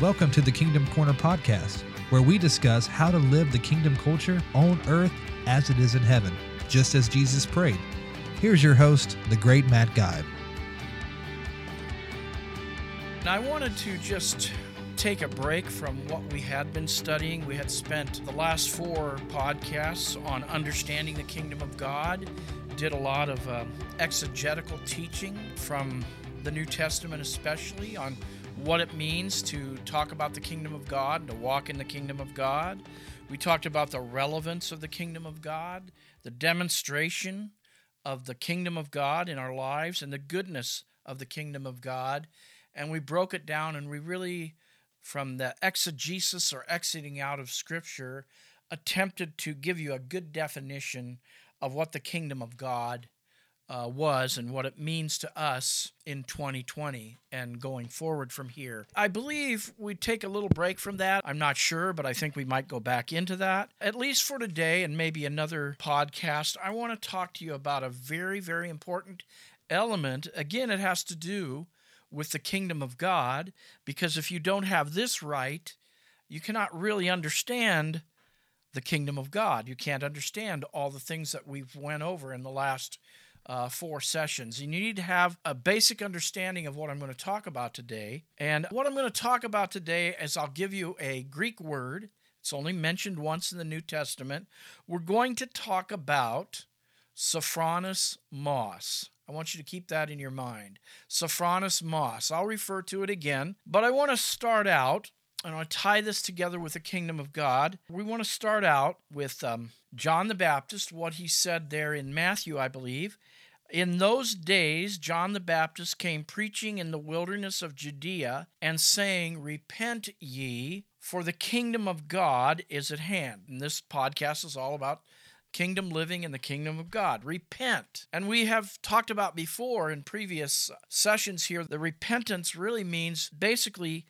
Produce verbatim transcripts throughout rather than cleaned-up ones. Welcome to the Kingdom Corner Podcast, where we discuss how to live the kingdom culture on earth as it is in heaven, just as Jesus prayed. Here's your host, the great Matt Geib. And I wanted to just take a break from what we had been studying. We had spent the last four podcasts on understanding the kingdom of God, did a lot of uh, exegetical teaching from the New Testament, especially on what it means to talk about the kingdom of God, to walk in the kingdom of God. We talked about the relevance of the kingdom of God, the demonstration of the kingdom of God in our lives, and the goodness of the kingdom of God. And we broke it down, and we really, from the exegesis or exiting out of Scripture, attempted to give you a good definition of what the kingdom of God Uh, was and what it means to us in twenty twenty and going forward from here. I believe we take a little break from that. I'm not sure, but I think we might go back into that. At least for today and maybe another podcast, I want to talk to you about a very, very important element. Again, it has to do with the kingdom of God, because if you don't have this right, you cannot really understand the kingdom of God. You can't understand all the things that we've went over in the last Uh, four sessions. And you need to have a basic understanding of what I'm going to talk about today. And what I'm going to talk about today is I'll give you a Greek word. It's only mentioned once in the New Testament. We're going to talk about Sophronismos. I want you to keep that in your mind. Sophronismos. I'll refer to it again, but I want to start out, and I want to tie this together with the kingdom of God. We want to start out with um, John the Baptist, what he said there in Matthew, I believe. In those days, John the Baptist came preaching in the wilderness of Judea and saying, "Repent ye, for the kingdom of God is at hand." And this podcast is all about kingdom living and the kingdom of God. Repent. And we have talked about before in previous sessions here, the repentance really means basically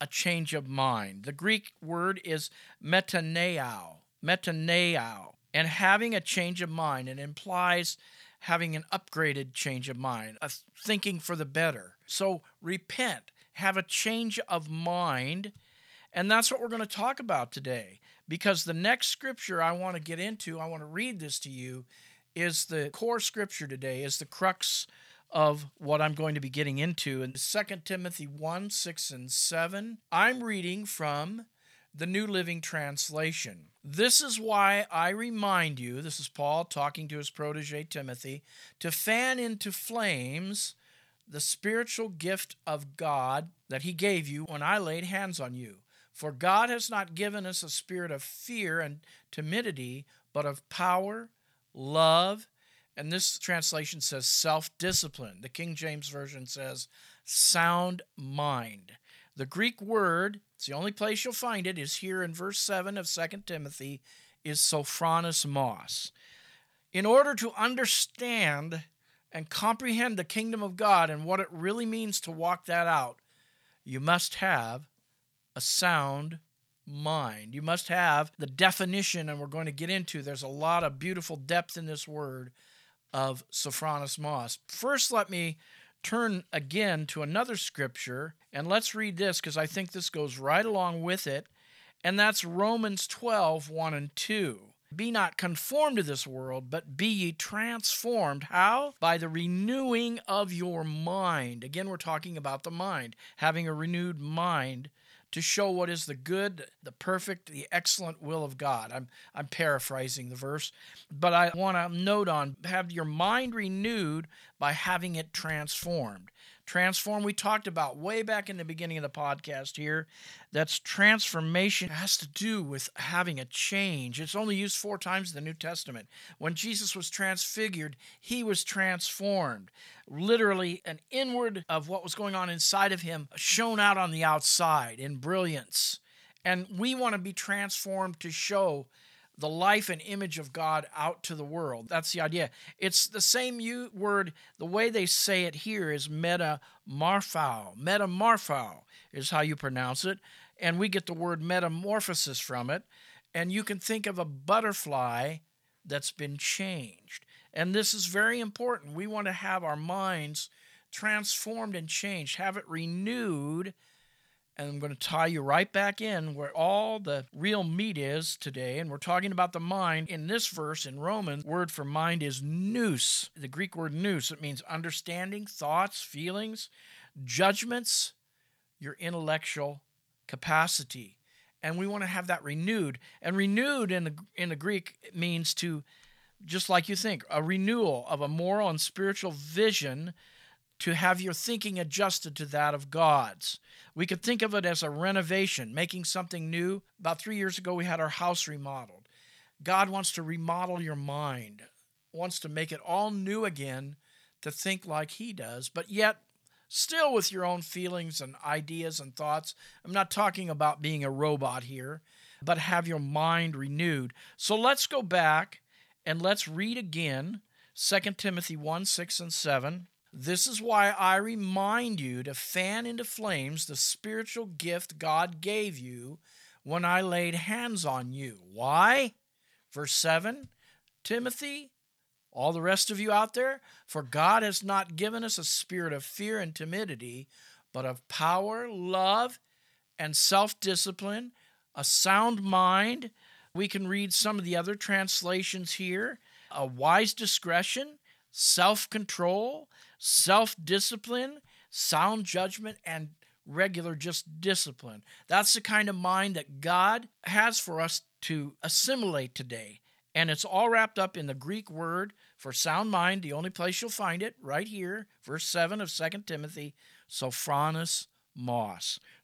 a change of mind. The Greek word is metanoeō, metanoeō. And having a change of mind, it implies having an upgraded change of mind, a thinking for the better. So repent, have a change of mind, and that's what we're going to talk about today, because the next scripture I want to get into, I want to read this to you, is the core scripture today, is the crux of what I'm going to be getting into. In Second Timothy one, six, and seven, I'm reading from the New Living Translation. "This is why I remind you," this is Paul talking to his protege Timothy, "to fan into flames the spiritual gift of God that he gave you when I laid hands on you. For God has not given us a spirit of fear and timidity, but of power, love," and this translation says self-discipline. The King James Version says sound mind. The Greek word, it's the only place you'll find it, is here in verse seven of Second Timothy, is sophronismos. In order to understand and comprehend the kingdom of God and what it really means to walk that out, you must have a sound mind. You must have the definition, and we're going to get into, there's a lot of beautiful depth in this word of sophronismos. First, let me turn again to another scripture, and let's read this because I think this goes right along with it, and that's Romans twelve, one and two. "Be not conformed to this world, but be ye transformed." How? "By the renewing of your mind." Again, we're talking about the mind, having a renewed mind to show what is the good, the perfect, the excellent will of God. I'm I'm paraphrasing the verse, but I want to note on, have your mind renewed by having it transformed. Transform, we talked about way back in the beginning of the podcast here, that's transformation. It has to do with having a change. It's only used four times in the New Testament. When Jesus was transfigured, he was transformed. Literally, an inward of what was going on inside of him shone out on the outside in brilliance. And we want to be transformed to show the life and image of God out to the world. That's the idea. It's the same word, the way they say it here is metamorphoō. Metamorphoō is how you pronounce it, and we get the word metamorphosis from it. And you can think of a butterfly that's been changed. And this is very important. We want to have our minds transformed and changed, have it renewed. and I'm going to tie you right back in where all the real meat is today, and we're talking about the mind. In this verse in Romans, word for mind is nous, the Greek word nous. It means understanding, thoughts, feelings, judgments, your intellectual capacity. And we want to have that renewed. And renewed in the in the Greek means to, just like you think, a renewal of a moral and spiritual vision, to have your thinking adjusted to that of God's. We could think of it as a renovation, making something new. About three years ago, we had our house remodeled. God wants to remodel your mind, wants to make it all new again, to think like He does, but yet still with your own feelings and ideas and thoughts. I'm not talking about being a robot here, but have your mind renewed. So let's go back and let's read again Second Timothy one, six, and seven. This is why I remind you to fan into flames the spiritual gift God gave you when I laid hands on you. Why? Verse seven, Timothy, all the rest of you out there, for God has not given us a spirit of fear and timidity, but of power, love, and self-discipline, a sound mind. We can read some of the other translations here. A wise discretion, self-control, self-discipline, sound judgment, and regular just discipline. That's the kind of mind that God has for us to assimilate today. And it's all wrapped up in the Greek word for sound mind. The only place you'll find it, right here, verse seven of Second Timothy, Sophronismos.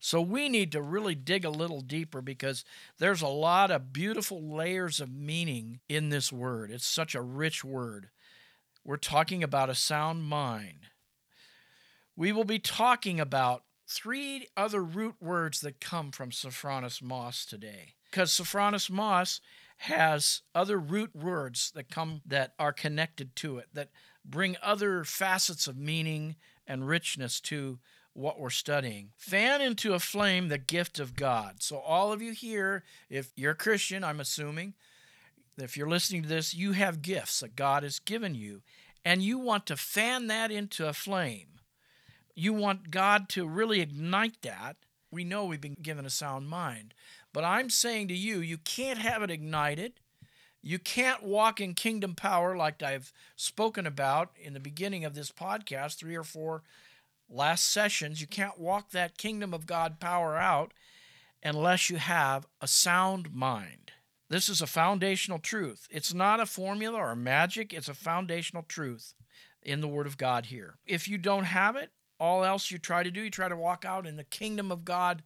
So we need to really dig a little deeper, because there's a lot of beautiful layers of meaning in this word. It's such a rich word. We're talking about a sound mind. We will be talking about three other root words that come from Sophronismos today, because Sophronismos has other root words that come that are connected to it, that bring other facets of meaning and richness to what we're studying. Fan into a flame the gift of God. So all of you here, if you're a Christian, I'm assuming, if you're listening to this, you have gifts that God has given you, and you want to fan that into a flame. You want God to really ignite that. We know we've been given a sound mind, but I'm saying to you, you can't have it ignited. You can't walk in kingdom power like I've spoken about in the beginning of this podcast, three or four last sessions. You can't walk that kingdom of God power out unless you have a sound mind. This is a foundational truth. It's not a formula or magic. It's a foundational truth in the Word of God here. If you don't have it, all else you try to do, you try to walk out in the kingdom of God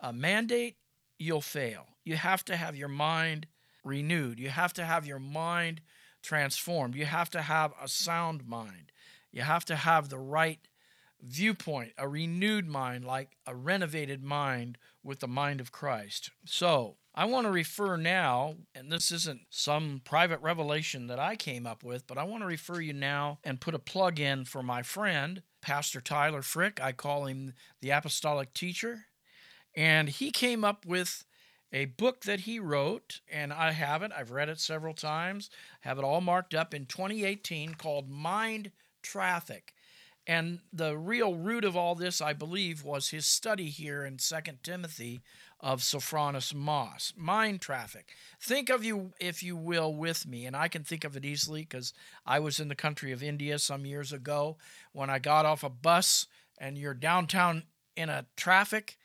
uh, mandate, you'll fail. You have to have your mind renewed. You have to have your mind transformed. You have to have a sound mind. You have to have the right viewpoint, a renewed mind, like a renovated mind with the mind of Christ. So I want to refer now, and this isn't some private revelation that I came up with, but I want to refer you now and put a plug in for my friend, Pastor Tyler Frick. I call him the Apostolic Teacher. And he came up with a book that he wrote, and I have it. I've read it several times. I have it all marked up in twenty eighteen, called Mind Traffic. And the real root of all this, I believe, was his study here in Second Timothy of Sophronismos, mind traffic. Think of you, if you will, with me, and I can think of it easily because I was in the country of India some years ago when I got off a bus, and you're downtown in a traffic.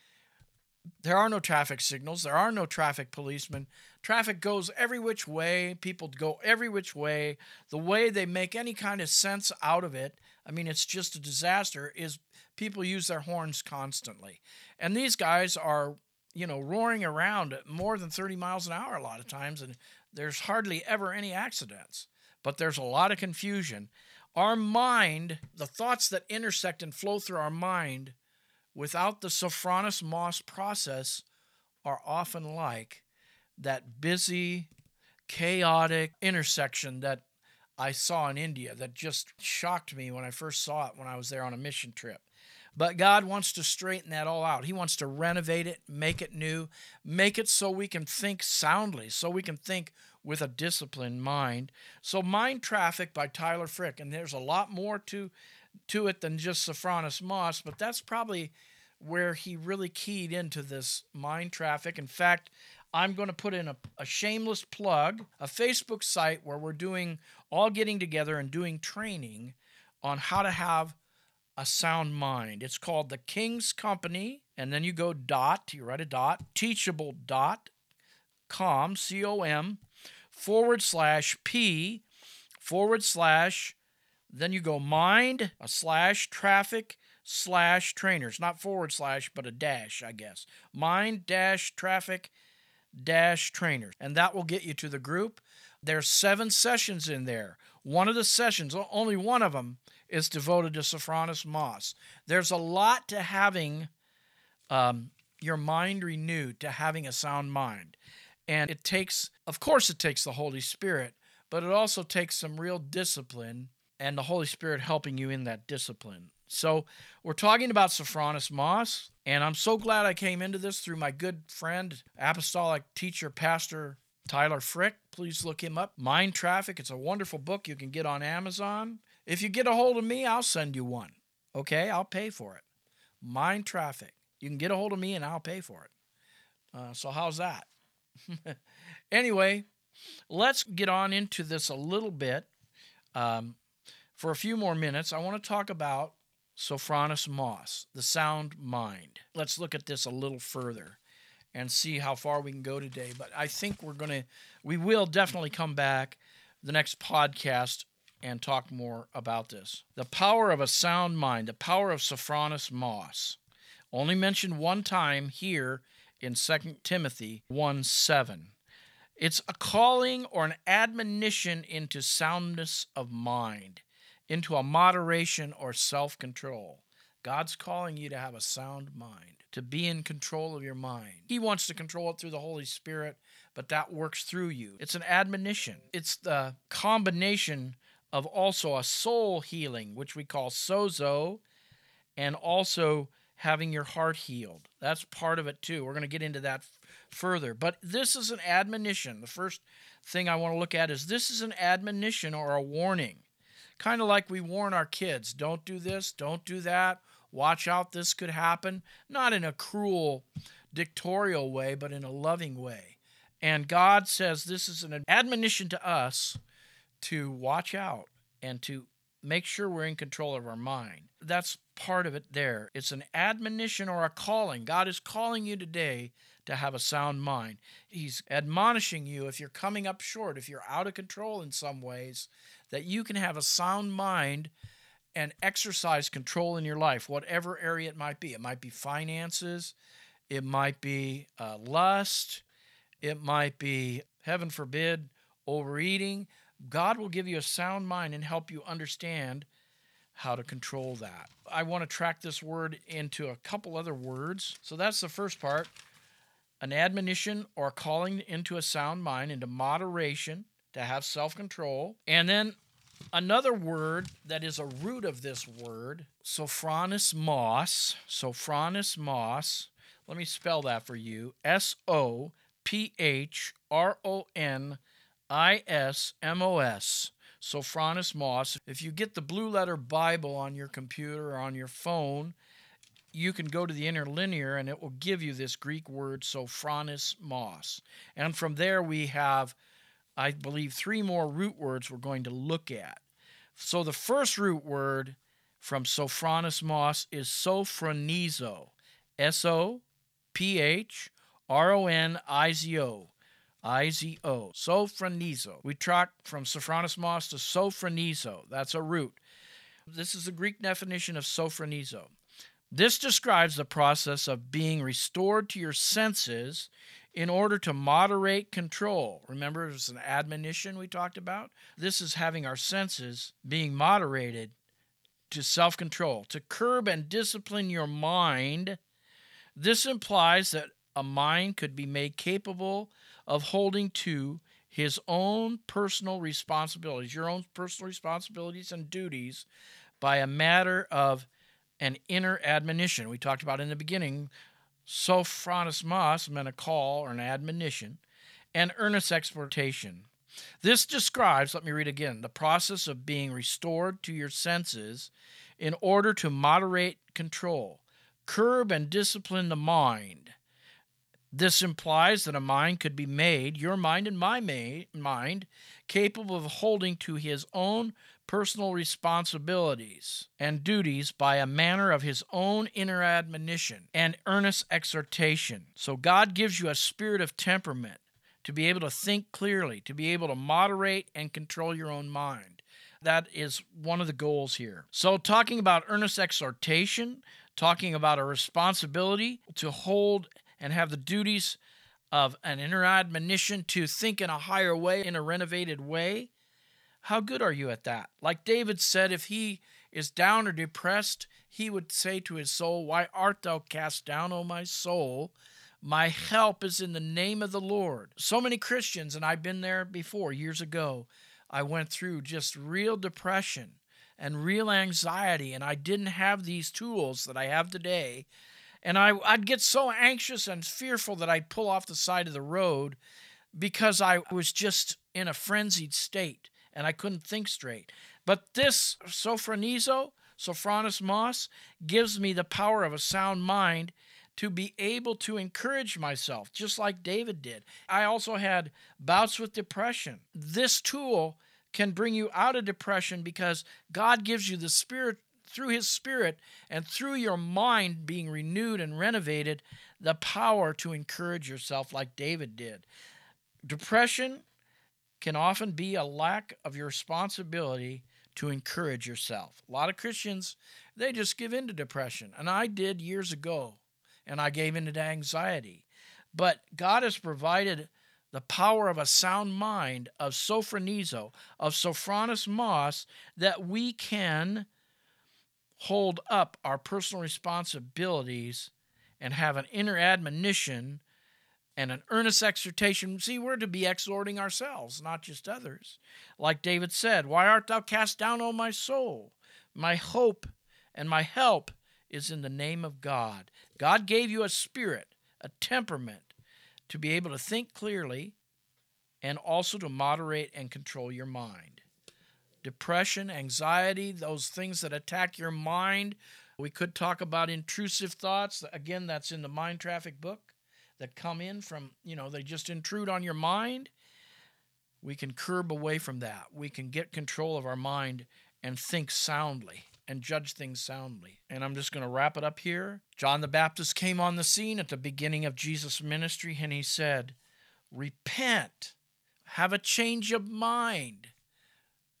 There are no traffic signals. There are no traffic policemen. Traffic goes every which way. People go every which way. The way they make any kind of sense out of it, I mean, it's just a disaster, is people use their horns constantly. And these guys are, you know, roaring around at more than thirty miles an hour a lot of times, and there's hardly ever any accidents. But there's a lot of confusion. Our mind, the thoughts that intersect and flow through our mind without the Sophronismos process, are often like that busy, chaotic intersection that I saw in India that just shocked me when I first saw it when I was there on a mission trip. But God wants to straighten that all out. He wants to renovate it, make it new, make it so we can think soundly, so we can think with a disciplined mind. So Mind Traffic by Tyler Frick, and there's a lot more to to it than just Sophronismos, but that's probably where he really keyed into this mind traffic. In fact, I'm going to put in a, a shameless plug, a Facebook site where we're doing all getting together and doing training on how to have a sound mind. It's called The King's Company, and then you go dot, you write a dot, teachable dot com, C O M, forward slash P, forward slash, then you go mind, a slash traffic, slash trainers. Not forward slash, but a dash, I guess. Mind dash traffic dash trainers. And that will get you to the group. There's seven sessions in there. One of the sessions, only one of them, is devoted to Sophronismos. There's a lot to having um, your mind renewed, to having a sound mind. And it takes, of course it takes the Holy Spirit, but it also takes some real discipline and the Holy Spirit helping you in that discipline. So we're talking about Sophronismos, and I'm so glad I came into this through my good friend, apostolic teacher, pastor Tyler Frick. Please look him up. Mind Traffic. It's a wonderful book you can get on Amazon. If you get a hold of me, I'll send you one. Okay? I'll pay for it. Mind Traffic. You can get a hold of me, and I'll pay for it. Uh, so how's that? Anyway, let's get on into this a little bit. Um, for a few more minutes, I want to talk about Sophronismos, the sound mind. Let's look at this a little further and see how far we can go today. But I think we're going to, we will definitely come back the next podcast and talk more about this. The power of a sound mind, the power of Sophronismos. Only mentioned one time here in Second Timothy one seven. It's a calling or an admonition into soundness of mind, into a moderation or self-control. God's calling you to have a sound mind, to be in control of your mind. He wants to control it through the Holy Spirit, but that works through you. It's an admonition. It's the combination of also a soul healing, which we call sozo, and also having your heart healed. That's part of it too. We're going to get into that f- further. But this is an admonition. The first thing I want to look at is this is an admonition or a warning. Kind of like we warn our kids, don't do this, don't do that, watch out, this could happen. Not in a cruel, dictatorial way, but in a loving way. And God says this is an admonition to us to watch out and to make sure we're in control of our mind. That's part of it there. It's an admonition or a calling. God is calling you today to have a sound mind. He's admonishing you if you're coming up short, if you're out of control in some ways, that you can have a sound mind and exercise control in your life, whatever area it might be. It might be finances. It might be uh, lust. It might be, heaven forbid, overeating. God will give you a sound mind and help you understand how to control that. I want to track this word into a couple other words. So that's the first part, an admonition or calling into a sound mind, into moderation, to have self-control. And then another word that is a root of this word, sophronismos, sophronismos, let me spell that for you, S O P H R O N I S M O S, Sophronismos. If you get the Blue Letter Bible on your computer or on your phone, you can go to the interlinear and it will give you this Greek word, sophronismos. And from there we have, I believe, three more root words we're going to look at. So the first root word from Sophronismos is Sophronizo, S O P H R O N I Z O, I Z O, Sophronizo. We track from Sophronismos to Sophronizo. That's a root. This is the Greek definition of Sophronizo. This describes the process of being restored to your senses in order to moderate control. Remember, it was an admonition we talked about. This is having our senses being moderated to self-control, to curb and discipline your mind. This implies that a mind could be made capable of holding to his own personal responsibilities, your own personal responsibilities and duties by a matter of an inner admonition. We talked about in the beginning, sophronismos meant a call or an admonition, and earnest exhortation. This describes, let me read again, the process of being restored to your senses in order to moderate control, curb and discipline the mind. This implies that a mind could be made, your mind and my ma- mind, capable of holding to his own personal responsibilities and duties by a manner of his own inner admonition and earnest exhortation. So God gives you a spirit of temperament to be able to think clearly, to be able to moderate and control your own mind. That is one of the goals here. So talking about earnest exhortation, talking about a responsibility to hold and have the duties of an inner admonition to think in a higher way, in a renovated way. How good are you at that? Like David said, if he is down or depressed, he would say to his soul, "Why art thou cast down, O my soul? My help is in the name of the Lord." So many Christians, and I've been there before, years ago, I went through just real depression and real anxiety, and I didn't have these tools that I have today. And I, I'd get so anxious and fearful that I'd pull off the side of the road because I was just in a frenzied state and I couldn't think straight. But this Sophronizo, Sophronismos, gives me the power of a sound mind to be able to encourage myself, just like David did. I also had bouts with depression. This tool can bring you out of depression because God gives you the spirit through his spirit and through your mind being renewed and renovated, the power to encourage yourself like David did. Depression can often be a lack of your responsibility to encourage yourself. A lot of Christians, they just give in to depression. And I did years ago, and I gave in to anxiety. But God has provided the power of a sound mind, of Sophronizo, of Sophronismos, that we can hold up our personal responsibilities and have an inner admonition and an earnest exhortation. See, we're to be exhorting ourselves, not just others. Like David said, "Why art thou cast down, O my soul? My hope and my help is in the name of God." God gave you a spirit, a temperament, to be able to think clearly and also to moderate and control your mind. Depression, anxiety, those things that attack your mind. We could talk about intrusive thoughts. Again, that's in the Mind Traffic book, that come in from, you know, they just intrude on your mind. We can curb away from that. We can get control of our mind and think soundly and judge things soundly. And I'm just going to wrap it up here. John the Baptist came on the scene at the beginning of Jesus' ministry, and he said, "Repent, have a change of mind,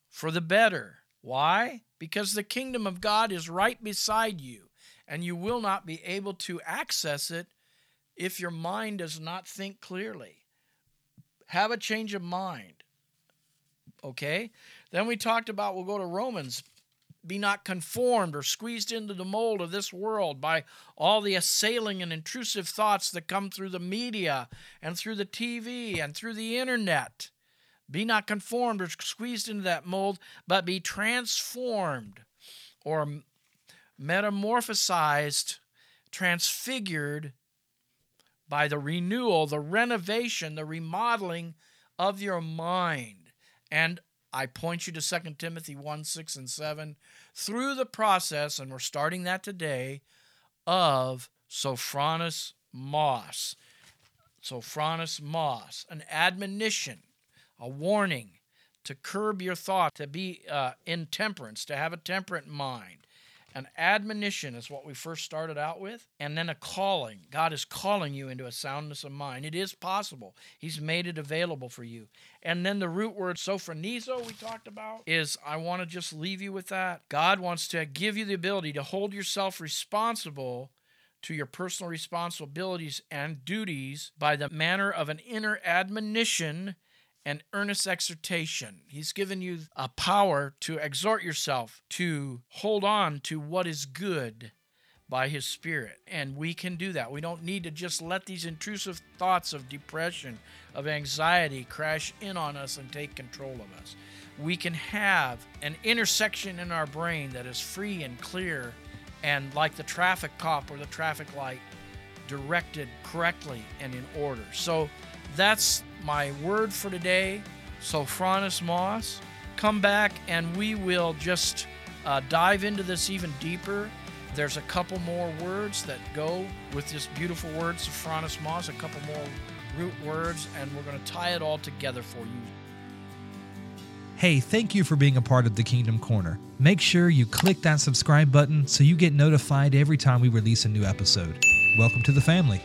for the better." Why? Because the kingdom of God is right beside you, and you will not be able to access it if your mind does not think clearly. Have a change of mind. Okay? Then we talked about, we'll go to Romans, "Be not conformed or squeezed into the mold of this world by all the assailing and intrusive thoughts that come through the media and through the T V and through the internet. Be not conformed or squeezed into that mold, but be transformed," or metamorphosized, transfigured, by the renewal, the renovation, the remodeling of your mind. And I point you to Second Timothy one, six, and seven, through the process, and we're starting that today, of Sophronismos. Sophronismos, an admonition, a warning to curb your thought, to be uh, in temperance, to have a temperate mind. An admonition is what we first started out with, and then a calling. God is calling you into a soundness of mind. It is possible. He's made it available for you. And then the root word Sophronizo we talked about is, I want to just leave you with that. God wants to give you the ability to hold yourself responsible to your personal responsibilities and duties by the manner of an inner admonition and earnest exhortation. He's given you a power to exhort yourself, to hold on to what is good by his spirit. And we can do that. We don't need to just let these intrusive thoughts of depression, of anxiety, crash in on us and take control of us. We can have an intersection in our brain that is free and clear, and like the traffic cop or the traffic light, directed correctly and in order. So that's my word for today, Sophronismos. Come back and we will just uh, dive into this even deeper There's a couple more words that go with this beautiful word, sophronismos, a couple more root words, and we're going to tie it all together for you. Hey, thank you for being a part of the Kingdom Corner. Make sure you click that subscribe button so you get notified every time we release a new episode. Welcome to the family.